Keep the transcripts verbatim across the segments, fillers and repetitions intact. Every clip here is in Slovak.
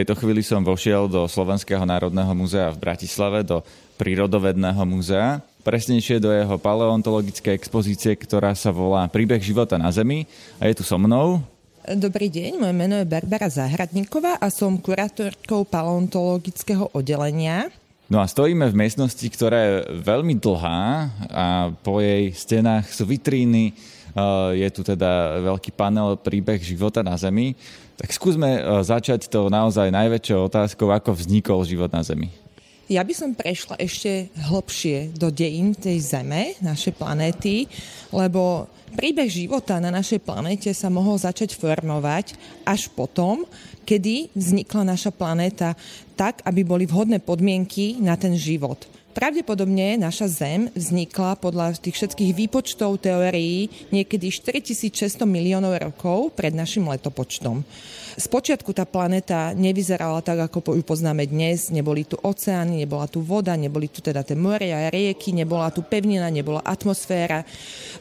tejto chvíli som vošiel do Slovenského národného múzea v Bratislave, do prírodovedného múzea, presnejšie do jeho paleontologickej expozície, ktorá sa volá Príbeh života na Zemi a je tu so mnou. Dobrý deň, moje meno je Barbara Zahradníková a som kurátorkou paleontologického oddelenia. No a stojíme v miestnosti, ktorá je veľmi dlhá a po jej stenách sú vitríny. Je tu teda veľký panel Príbeh života na Zemi. Tak skúsme začať tou naozaj najväčšou otázkou, ako vznikol život na Zemi. Ja by som prešla ešte hlbšie do dejín tej Zeme, našej planéty, lebo príbeh života na našej planéte sa mohol začať formovať až potom, kedy vznikla naša planéta tak, aby boli vhodné podmienky na ten život. Pravdepodobne naša Zem vznikla podľa tých všetkých výpočtov, teórií niekedy štyritisícšesťsto miliónov rokov pred našim letopočtom. Spočiatku tá planéta nevyzerala tak, ako ju poznáme dnes. Neboli tu oceány, nebola tu voda, neboli tu teda tie moria, rieky, nebola tu pevnina, nebola atmosféra.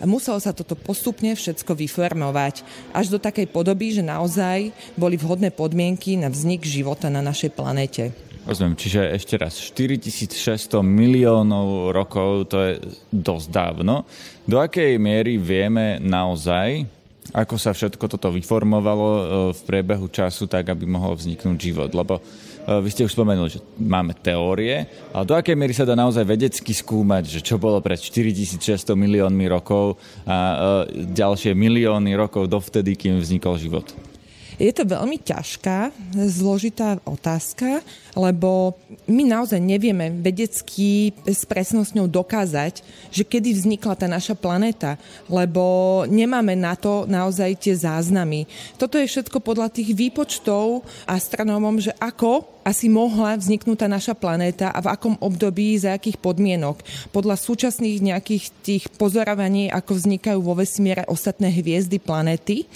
Muselo sa toto postupne všetko vyformovať až do takej podoby, že naozaj boli vhodné podmienky na vznik života na našej planéte. Rozumiem, čiže ešte raz, štyritisícšesťsto miliónov rokov, to je dosť dávno. Do akej miery vieme naozaj, ako sa všetko toto vyformovalo v priebehu času, tak aby mohol vzniknúť život? Lebo vy ste už spomenuli, že máme teórie, ale do akej miery sa dá naozaj vedecky skúmať, že čo bolo pred štyritisícšesťsto miliónmi rokov a ďalšie milióny rokov dovtedy, kým vznikol život? Je to veľmi ťažká, zložitá otázka, lebo my naozaj nevieme vedecky s presnosťou dokázať, že kedy vznikla tá naša planéta, lebo nemáme na to naozaj tie záznamy. Toto je všetko podľa tých výpočtov astronómom, že ako asi mohla vzniknúť tá naša planéta a v akom období, za akých podmienok. Podľa súčasných nejakých tých pozorovaní, ako vznikajú vo vesmíre ostatné hviezdy, planéty.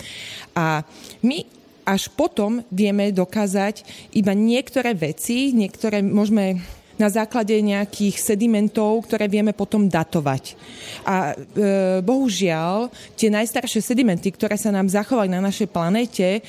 A my až potom vieme dokázať iba niektoré veci, niektoré môžeme na základe nejakých sedimentov, ktoré vieme potom datovať. A e, bohužiaľ, tie najstaršie sedimenty, ktoré sa nám zachovali na našej planéte,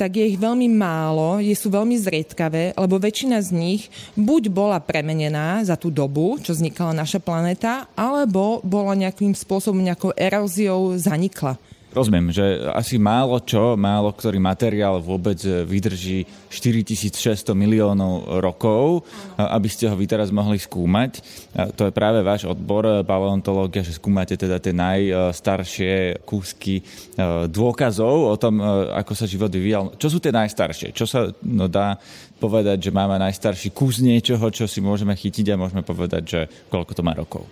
tak je ich veľmi málo, je sú veľmi zriedkavé, lebo väčšina z nich buď bola premenená za tú dobu, čo vznikala naša planéta, alebo bola nejakým spôsobom, nejakou eróziou zanikla. Rozumiem, že asi málo čo, málo ktorý materiál vôbec vydrží štyritisícšesťsto miliónov rokov, aby ste ho vy teraz mohli skúmať. To je práve váš odbor, paleontológia, že skúmate teda tie najstaršie kúsky dôkazov o tom, ako sa život vyvíjal. Čo sú tie najstaršie? Čo sa no, dá povedať, že máme najstarší kus niečoho, čo si môžeme chytiť a môžeme povedať, že koľko to má rokov?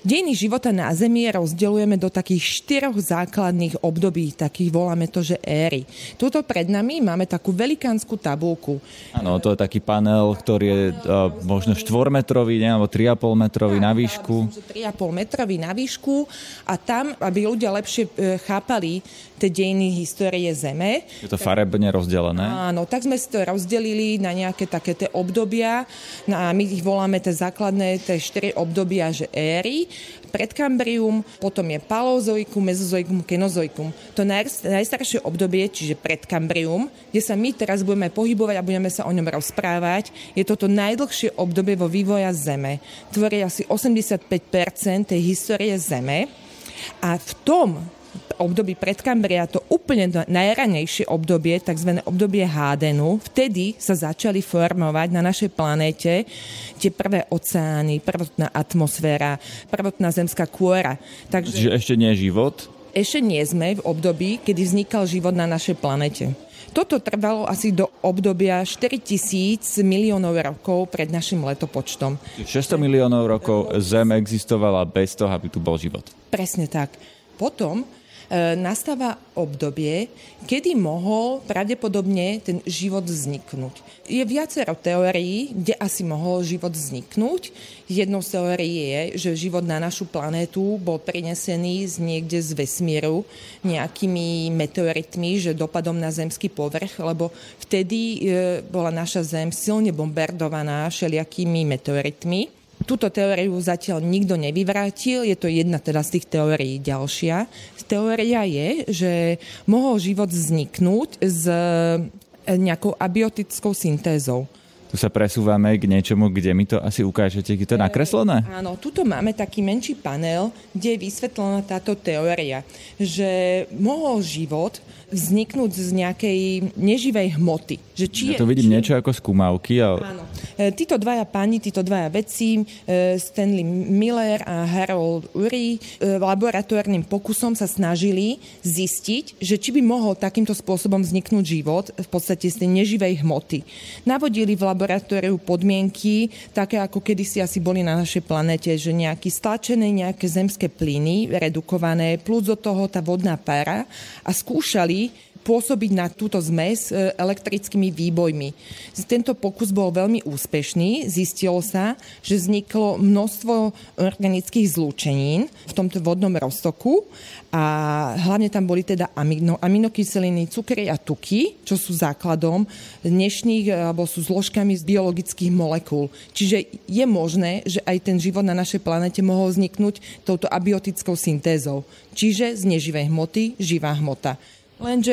Dejiny života na Zemi rozdeľujeme do takých štyroch základných období, takých voláme to, že éry. Tuto pred nami máme takú velikánsku tabulku. Áno, to je taký panel, ktorý je uh, možno štvormetrový, ne, alebo tri a pol metrový na výšku. tri a pol metrový na výšku a tam, aby ľudia lepšie chápali tie dejiny histórie Zeme. Je to farebne rozdelené. Áno, tak sme si to rozdelili na nejaké také tie obdobia a my ich voláme tie základné, tie štyri obdobia, že éry. Predkambrium, potom je paleozoikum, mezozoikum, kenozoikum. To najstaršie obdobie, čiže predkambrium, kde sa my teraz budeme pohybovať a budeme sa o ňom rozprávať, je toto najdlhšie obdobie vo vývoja Zeme. Tvorí asi osemdesiatpäť percent tej histórie Zeme a v tom období predkambria, to úplne najranejšie obdobie, takzvané obdobie Hadenu, vtedy sa začali formovať na našej planéte tie prvé oceány, prvotná atmosféra, prvotná zemská kôra. Takže Čiže ešte nie je život? Ešte nie sme v období, kedy vznikal život na našej planéte. Toto trvalo asi do obdobia štyritisíc miliónov rokov pred našim letopočtom. šesťsto miliónov rokov Zem existovala bez toho, aby tu bol život. Presne tak. Potom nastáva obdobie, kedy mohol pravdepodobne ten život vzniknúť. Je viacero teórií, kde asi mohol život vzniknúť. Jednou z teórií je, že život na našu planétu bol prinesený z niekde z vesmíru nejakými meteoritmi, že dopadom na zemský povrch, lebo vtedy bola naša Zem silne bombardovaná všelijakými meteoritmi. Túto teóriu zatiaľ nikto nevyvrátil, je to jedna teda z tých teórií. Ďalšia teória je, že mohol život vzniknúť z nejakou abiotickou syntézou. Tu sa presúvame k niečomu, kde mi to asi ukážete, kde to je nakreslené. Áno, tuto máme taký menší panel, kde je vysvetlená táto teória, že mohol život vzniknúť z nejakej neživej hmoty. Že či ja to je, vidím či... niečo ako skúmavky. Ale... Áno. Títo dvaja páni, títo dvaja vedci, Stanley Miller a Harold Urey, laboratórnym pokusom sa snažili zistiť, že či by mohol takýmto spôsobom vzniknúť život v podstate z tej neživej hmoty. Navodili v laboratóriu podmienky, také ako kedysi asi boli na našej planete, že nejaké stlačené, nejaké zemské plyny, redukované, plus do toho tá vodná para a skúšali pôsobiť na túto zmes elektrickými výbojmi. Tento pokus bol veľmi úspešný. Zistilo sa, že vzniklo množstvo organických zlúčenín v tomto vodnom roztoku a hlavne tam boli teda amino, aminokyseliny, cukry a tuky, čo sú základom dnešných, alebo sú zložkami z biologických molekúl. Čiže je možné, že aj ten život na našej planete mohol vzniknúť touto abiotickou syntézou. Čiže z neživej hmoty živá hmota. Lenže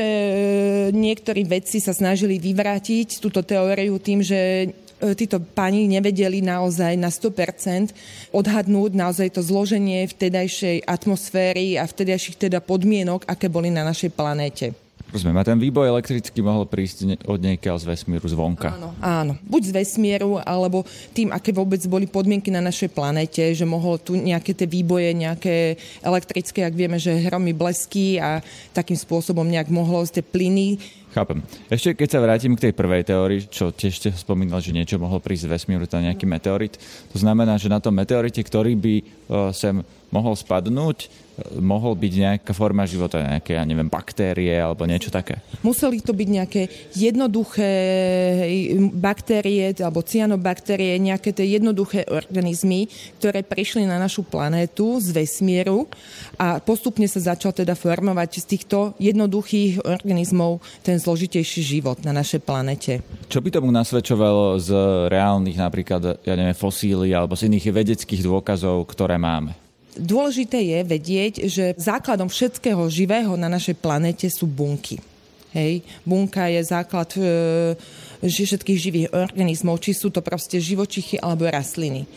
niektorí vedci sa snažili vyvrátiť túto teóriu tým, že títo páni nevedeli naozaj na sto percent odhadnúť naozaj to zloženie vtedajšej atmosféry a vtedajších teda podmienok, aké boli na našej planéte. Rozumiem, a ten výboj elektrický mohol prísť od niekiaľ z vesmíru, zvonka. Áno, áno, buď z vesmíru, alebo tým, aké vôbec boli podmienky na našej planete, že mohol tu nejaké tie výboje, nejaké elektrické, ak vieme, že hromy blesky a takým spôsobom nejak mohlo z tie plyny. Chápem. Ešte keď sa vrátim k tej prvej teórii, čo tiež ste spomínal, že niečo mohlo prísť z vesmíru, to nejaký meteorit. To znamená, že na tom meteorite, ktorý by sem mohol spadnúť, mohol byť nejaká forma života, nejaké, ja neviem, baktérie alebo niečo také. Museli to byť nejaké jednoduché baktérie alebo cyanobaktérie, nejaké tie jednoduché organizmy, ktoré prišli na našu planétu z vesmíru a postupne sa začal teda formovať z týchto jednoduchých organizmov ten zložitejší život na našej planete. Čo by tomu nasvedčovalo z reálnych napríklad, ja neviem, fosílií alebo z iných vedeckých dôkazov, ktoré máme? Dôležité je vedieť, že základom všetkého živého na našej planete sú bunky. Hej. Bunka je základ e, všetkých živých organizmov, či sú to proste živočichy alebo rastliny. E,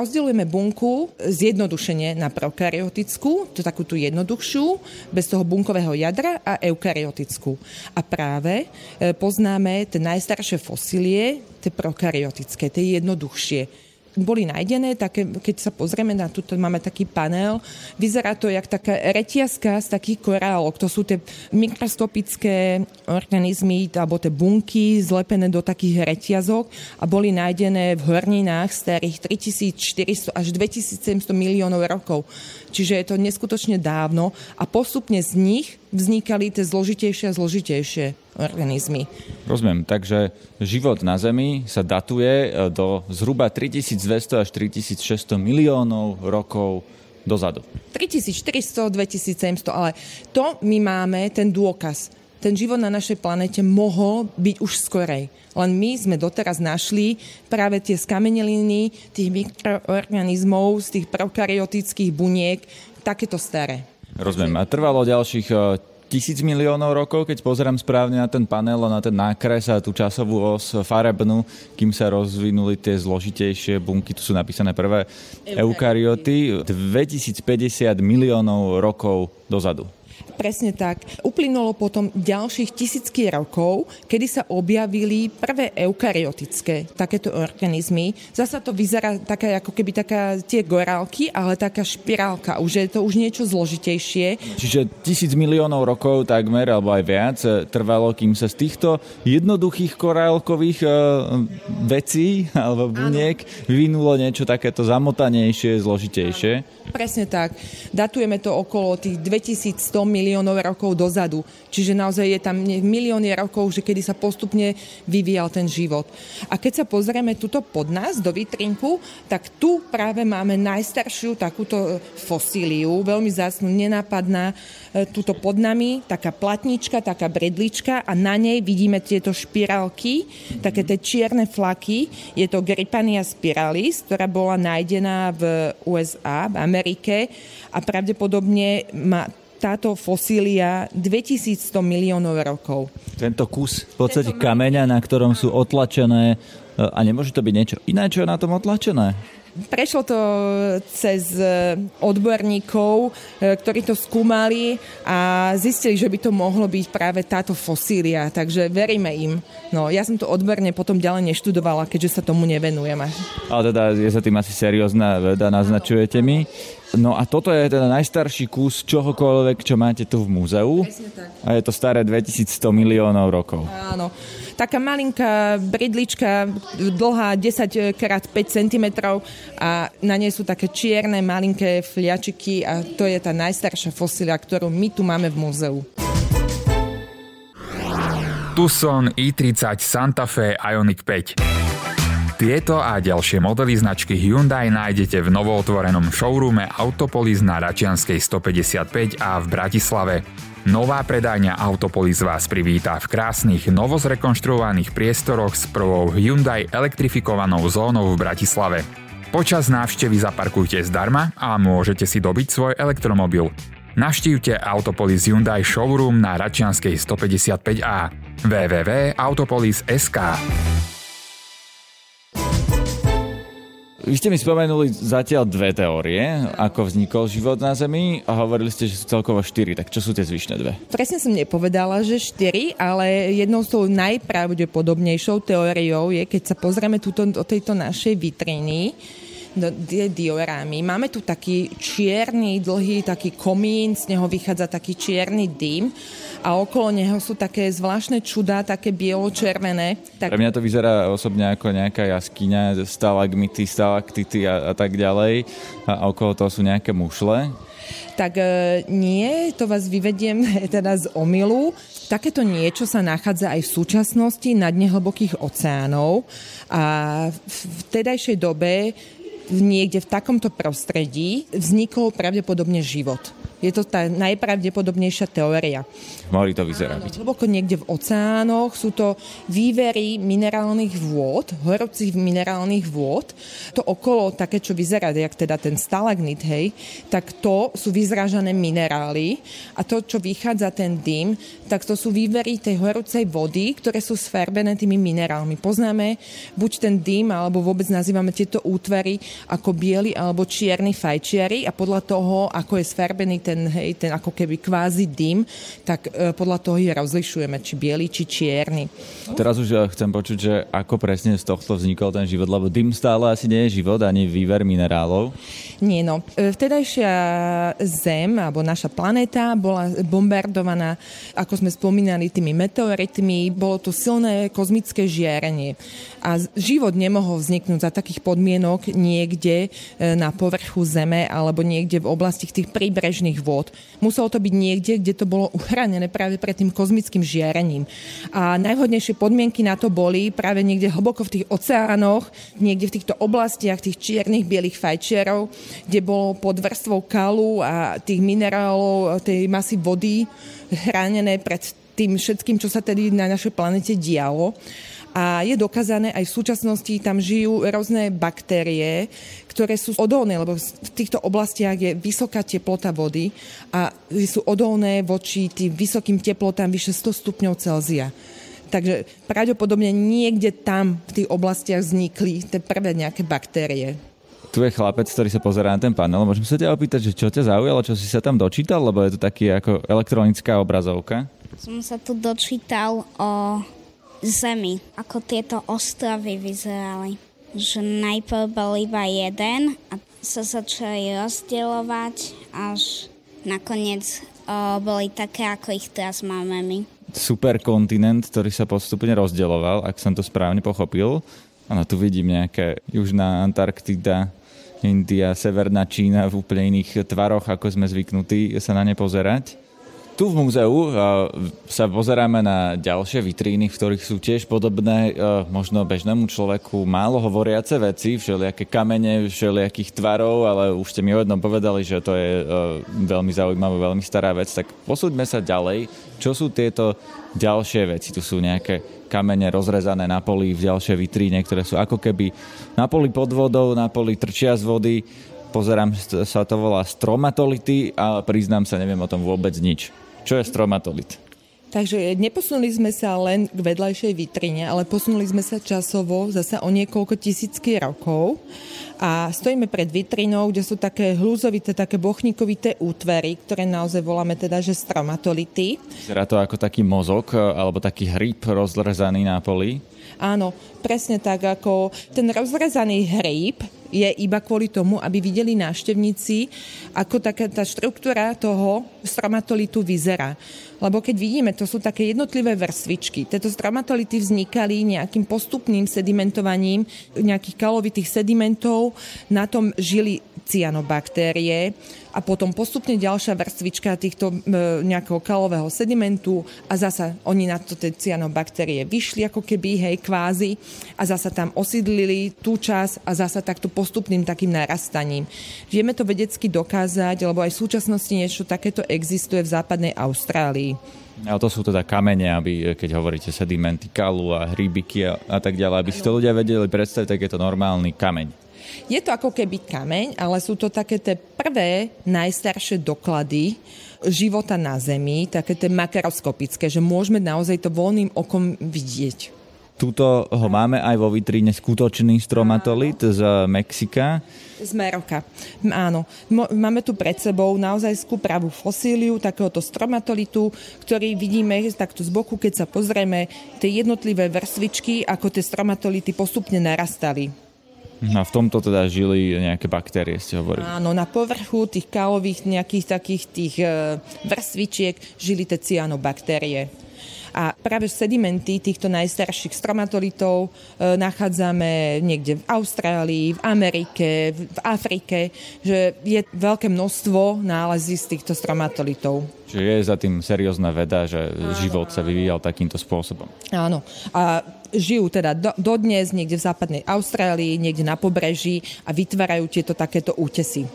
rozdeľujeme bunku zjednodušene na prokaryotickú, to takú tú jednoduchšiu, bez toho bunkového jadra a eukaryotickú. A práve e, poznáme tie najstaršie fosílie, tie prokaryotické, tie jednoduchšie. Boli nájdené, také, keď sa pozrieme na túto, máme taký panel, vyzerá to jak taká reťazka z takých korálok. To sú tie mikroskopické organizmy, alebo tie bunky zlepené do takých reťazok a boli nájdené v horninách starých tritisícštyristo až dvetisícsedemsto miliónov rokov. Čiže je to neskutočne dávno a postupne z nich vznikali tie zložitejšie a zložitejšie organizmy. Rozumiem, takže život na Zemi sa datuje do zhruba tritisícdvesto až tritisícšesťsto miliónov rokov dozadu. tritisícštyristo, dvetisícsedemsto, ale to my máme ten dôkaz. Ten život na našej planete mohol byť už skorej. Len my sme doteraz našli práve tie skameneliny tých mikroorganizmov z tých prokaryotických buniek, takéto staré. Rozumiem, a trvalo ďalších tisíc miliónov rokov, keď pozerám správne na ten panel, na ten nákres a tú časovú os farebnú, kým sa rozvinuli tie zložitejšie bunky, tu sú napísané prvé eukaryoty, dvetisícpäťdesiat miliónov rokov dozadu. Presne tak. Uplynulo potom ďalších tisícky rokov, kedy sa objavili prvé eukaryotické takéto organizmy. Zasa to vyzerá také, ako keby taká tie gorálky, ale taká špirálka. Už je to už niečo zložitejšie. Čiže tisíc miliónov rokov takmer, alebo aj viac, trvalo, kým sa z týchto jednoduchých korálkových e, vecí alebo buniek vyvinulo niečo takéto zamotanejšie, zložitejšie. Áno. Presne tak. Datujeme to okolo tých dvetisícsto miliónov rokov dozadu. Čiže naozaj je tam milióny rokov, že kedy sa postupne vyvíjal ten život. A keď sa pozrieme tuto pod nás, do vitrinku, tak tu práve máme najstaršiu takúto fosíliu, veľmi vzácnu, nenápadná, tuto pod nami, taká platnička, taká bredlička a na nej vidíme tieto špirálky, také tie čierne flaky. Je to Grypania spiralis, ktorá bola nájdená v ú es á, v Amerike a pravdepodobne má táto fosília dvetisícsto miliónov rokov. Tento kus v podstate Tento kameňa, na ktorom sú otlačené, a nemôže to byť niečo iné, čo je na tom otlačené? Prešlo to cez odborníkov, ktorí to skúmali a zistili, že by to mohlo byť práve táto fosília, takže veríme im. No, ja som to odberne potom ďalej neštudovala, keďže sa tomu nevenujeme. Ale teda je za tým asi seriózna veda, naznačujete mi. No a toto je teda najstarší kus čohokoľvek, čo máte tu v múzeu. A je to staré dvetisícsto miliónov rokov. Áno. Taká malinká bridlička, dlhá desať krát päť centimetrov a na nej sú také čierne malinké fliačiky a to je tá najstaršia fosília, ktorú my tu máme v múzeu. Tucson i tridsať Santa Fe Ioniq päť. Tieto a ďalšie modely značky Hyundai nájdete v novootvorenom showroome Autopolis na Račianskej stopäťdesiatpäť a v Bratislave. Nová predajňa Autopolis vás privíta v krásnych, novozrekonštruovaných priestoroch s prvou Hyundai elektrifikovanou zónou v Bratislave. Počas návštevy zaparkujte zdarma a môžete si dobiť svoj elektromobil. Navštívte Autopolis Hyundai showroom na Račianskej stopäťdesiatpäť á w w w bodka autopolis bodka es ká. Vy ste mi spomenuli zatiaľ dve teórie, ako vznikol život na Zemi a hovorili ste, že sú celkovo štyri, tak čo sú tie zvyšné dve? Presne som nepovedala, že štyri, ale jednou z tou najpravdepodobnejšou teóriou je, keď sa pozrieme tuto, do tejto našej vitríny, do diorámy, máme tu taký čierny, dlhý taký komín, z neho vychádza taký čierny dym a okolo neho sú také zvláštne čudá, také bielo-červené. Tak... Pre mňa to vyzerá osobne ako nejaká jaskyňa, stalagmity, stalaktity a, a tak ďalej a okolo toho sú nejaké mušle. Tak e, nie, to vás vyvediem teda z omylu. Takéto niečo sa nachádza aj v súčasnosti na dne hlbokých oceánov a v tedajšej dobe niekde v takomto prostredí vznikol pravdepodobne život. Je to tá najpravdepodobnejšia teória. Mohli to vyzerá byť. Hlboko niekde v oceánoch sú to vývery minerálnych vôd, horúcich minerálnych vôd. To okolo, také čo vyzerá, jak teda ten stalagnit, hej, tak to sú vyzrážané minerály a to, čo vychádza ten dym, tak to sú vývery tej horúcej vody, ktoré sú sfarbené tými minerálmi. Poznáme buď ten dym, alebo vôbec nazývame tieto útvary ako biely alebo čierny fajčiari a podľa toho, ako je sfarbený ten, hej, ten ako keby kvázi dym, tak e, podľa toho ich rozlišujeme, či biely, či čierny. Teraz už chcem počuť, že ako presne z tohto vznikol ten život, lebo dym stále asi nie je život, ani výver minerálov. Nie, no. Vtedajšia Zem, alebo naša planéta, bola bombardovaná, ako sme spomínali, tými meteoritmi, bolo tu silné kozmické žiarenie. A život nemohol vzniknúť za takých podmienok niekde na povrchu Zeme, alebo niekde v oblasti tých príbrežných vôd. Muselo to byť niekde, kde to bolo uchránené práve pred tým kozmickým žiarením. A najvhodnejšie podmienky na to boli práve niekde hlboko v tých oceánoch, niekde v týchto oblastiach tých čiernych, bielých fajčiarov, kde bolo pod vrstvou kalu a tých minerálov, tej masy vody chránené pred tým všetkým, čo sa tedy na našej planete dialo. A je dokázané aj v súčasnosti, tam žijú rôzne baktérie, ktoré sú odolné, lebo v týchto oblastiach je vysoká teplota vody a sú odolné voči tým vysokým teplotám vyše sto stupňov Celzia. Takže pravdepodobne niekde tam v tých oblastiach vznikli tie prvé nejaké baktérie. Tu je chlapec, ktorý sa pozerá na ten panel. Môžem sa ťa opýtať, že čo ťa zaujalo, čo si sa tam dočítal, lebo je to taký ako elektronická obrazovka? Som sa tu dočítal o Zemi, ako tieto ostrovy vyzerali. Že najprv bol iba jeden a sa začali rozdielovať, až nakoniec o, boli také, ako ich teraz máme my. Superkontinent, ktorý sa postupne rozdieloval, ak som to správne pochopil. Áno, tu vidím nejaké Južná Antarktida, India, Severná Čína v úplne iných tvaroch, ako sme zvyknutí sa na ne pozerať. Tu v múzeu sa pozeráme na ďalšie vitríny, v ktorých sú tiež podobné možno bežnému človeku málo hovoriace veci, všelijaké kamene, všelijakých tvarov, ale už ste mi o jednom povedali, že to je veľmi zaujímavá, veľmi stará vec, tak posúďme sa ďalej. Čo sú tieto ďalšie veci? Tu sú nejaké kamene rozrezané na poli v ďalšej vitríne, ktoré sú ako keby na poli pod vodou, na poli trčia z vody. Pozerám, sa to volá stromatolity, ale priznám sa, neviem o tom vôbec nič. Čo je stromatolit? Takže neposunuli sme sa len k vedľajšej vitrine, ale posunuli sme sa časovo zase o niekoľko tisícky rokov a stojíme pred vitrinou, kde sú také hlúzovité, také bochníkovité útvery, ktoré naozaj voláme teda, že stromatolity. Vyzerá to ako taký mozog alebo taký hríb rozrezaný na poli? Áno, presne tak, ako ten rozrezaný hríb je iba kvôli tomu, aby videli návštevníci, ako taká tá štruktúra toho stromatolitu vyzerá. Lebo keď vidíme, to sú také jednotlivé vrstvičky. Tieto stromatolity vznikali nejakým postupným sedimentovaním nejakých kalovitých sedimentov, na tom žili cyanobaktérie a potom postupne ďalšia vrstvička týchto nejakého kalového sedimentu a zasa oni na to tie cyanobaktérie vyšli ako keby, hej, kvázi a zasa tam osídlili tú časť a zasa takto postupným takým narastaním. Vieme to vedecky dokázať, lebo aj v súčasnosti niečo takéto existuje v západnej Austrálii. Ale to sú teda kamene, aby, keď hovoríte sedimenty, kalu a hríbiky a, a tak ďalej, aby si to ľudia vedeli predstaviť, tak je to normálny kameň. Je to ako keby kameň, ale sú to také tie prvé, najstaršie doklady života na Zemi, také tie makroskopické, že môžeme naozaj to voľným okom vidieť. Tuto ho máme aj vo vitríne skutočný stromatolit z Mexika. Z Maroka. Áno. Máme tu pred sebou naozajskú pravú fosíliu takéhoto stromatolitu, ktorý vidíme takto z boku, keď sa pozrieme, tie jednotlivé vrstvičky, ako tie stromatolity postupne narastali. A v tomto teda žili nejaké baktérie, ste hovorili. Áno, na povrchu tých kalových nejakých takých tých vrstvičiek žili tie cyanobaktérie. A práve sedimenty týchto najstarších stromatolitov e, nachádzame niekde v Austrálii, v Amerike, v, v Afrike, že je veľké množstvo nálezí z týchto stromatolitov. Čiže je za tým seriózna veda, že áno, život sa vyvíjal takýmto spôsobom. Áno. A žijú teda do, dodnes niekde v západnej Austrálii, niekde na pobreží a vytvárajú tieto takéto útesy.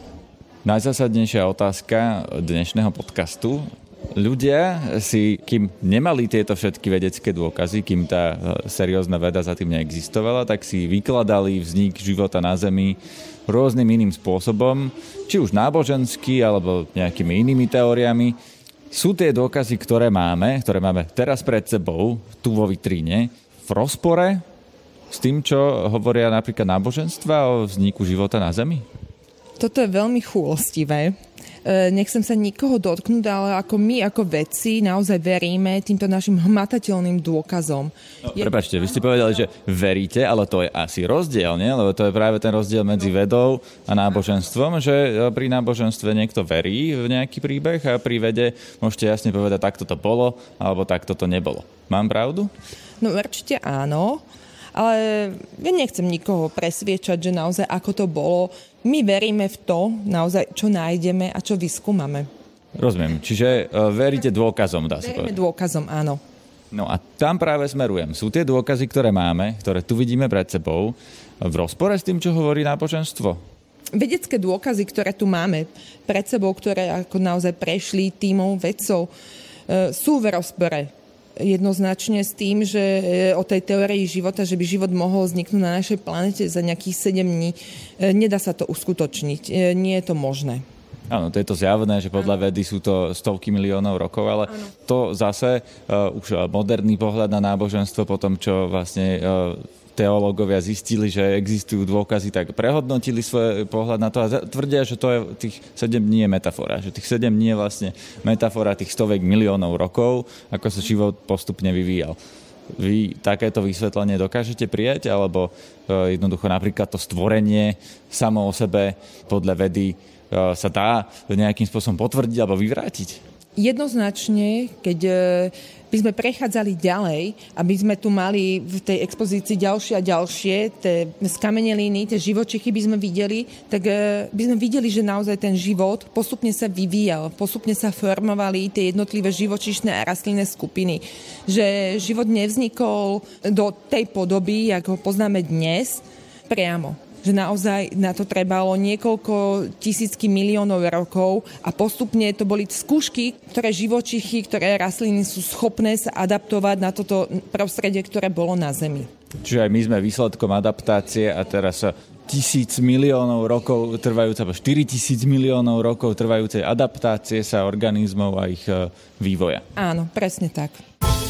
Najzásadnejšia otázka dnešného podcastu. Ľudia si, kým nemali tieto všetky vedecké dôkazy, kým tá seriózna veda za tým neexistovala, tak si vykladali vznik života na Zemi rôznym iným spôsobom, či už náboženský, alebo nejakými inými teóriami. Sú tie dôkazy, ktoré máme, ktoré máme teraz pred sebou, tu vo vitríne, v rozpore s tým, čo hovoria napríklad náboženstva o vzniku života na Zemi? Toto je veľmi chúlostivé. Nechcem sa nikoho dotknúť, ale ako my, ako vedci, naozaj veríme týmto našim hmatateľným dôkazom. No, prepáčte, vy ste povedali, že veríte, ale to je asi rozdiel, nie? Lebo to je práve ten rozdiel medzi vedou a náboženstvom, že pri náboženstve niekto verí v nejaký príbeh a pri vede môžete jasne povedať, takto to bolo, alebo takto to nebolo. Mám pravdu? No určite áno, ale ja nechcem nikoho presviečať, že naozaj ako to bolo. My veríme v to, naozaj, čo nájdeme a čo vyskúmame. Rozumiem. Čiže veríte dôkazom, dá sa povedať. Veríme dôkazom, áno. No a tam práve smerujem. Sú tie dôkazy, ktoré máme, ktoré tu vidíme pred sebou, v rozpore s tým, čo hovorí náboženstvo? Vedecké dôkazy, ktoré tu máme pred sebou, ktoré ako naozaj prešli tímov vedcov, sú v rozpore jednoznačne s tým, že o tej teórii života, že by život mohol vzniknúť na našej planete za nejakých sedem dní, nedá sa to uskutočniť. Nie je to možné. Áno, to je to zjavné, že podľa ano. Vedy sú to stovky miliónov rokov, ale ano. To zase uh, už moderný pohľad na náboženstvo po tom, čo vlastne uh, teológovia zistili, že existujú dôkazy, tak prehodnotili svoj pohľad na to a tvrdia, že to je tých sedem dní je metafora. Že tých sedem dní je vlastne metafora tých stoviek miliónov rokov, ako sa život postupne vyvíjal. Vy takéto vysvetlenie dokážete prijať, alebo jednoducho napríklad to stvorenie samo o sebe podľa vedy sa dá nejakým spôsobom potvrdiť alebo vyvrátiť? Jednoznačne, keď by sme prechádzali ďalej, aby sme tu mali v tej expozícii ďalšie a ďalšie, tie skameneliny, tie živočichy by sme videli, tak by sme videli, že naozaj ten život postupne sa vyvíjal, postupne sa formovali tie jednotlivé živočíšne a rastlinné skupiny. Že život nevznikol do tej podoby, ako ho poznáme dnes, priamo. Že naozaj na to trebalo niekoľko tisícky miliónov rokov a postupne to boli skúšky, ktoré živočichy, ktoré rastliny sú schopné sa adaptovať na toto prostredie, ktoré bolo na Zemi. Čiže aj my sme výsledkom adaptácie a teraz tisíc miliónov rokov trvajúce, alebo štyritisíc miliónov rokov trvajúcej adaptácie sa organizmov a ich vývoja. Áno, presne tak.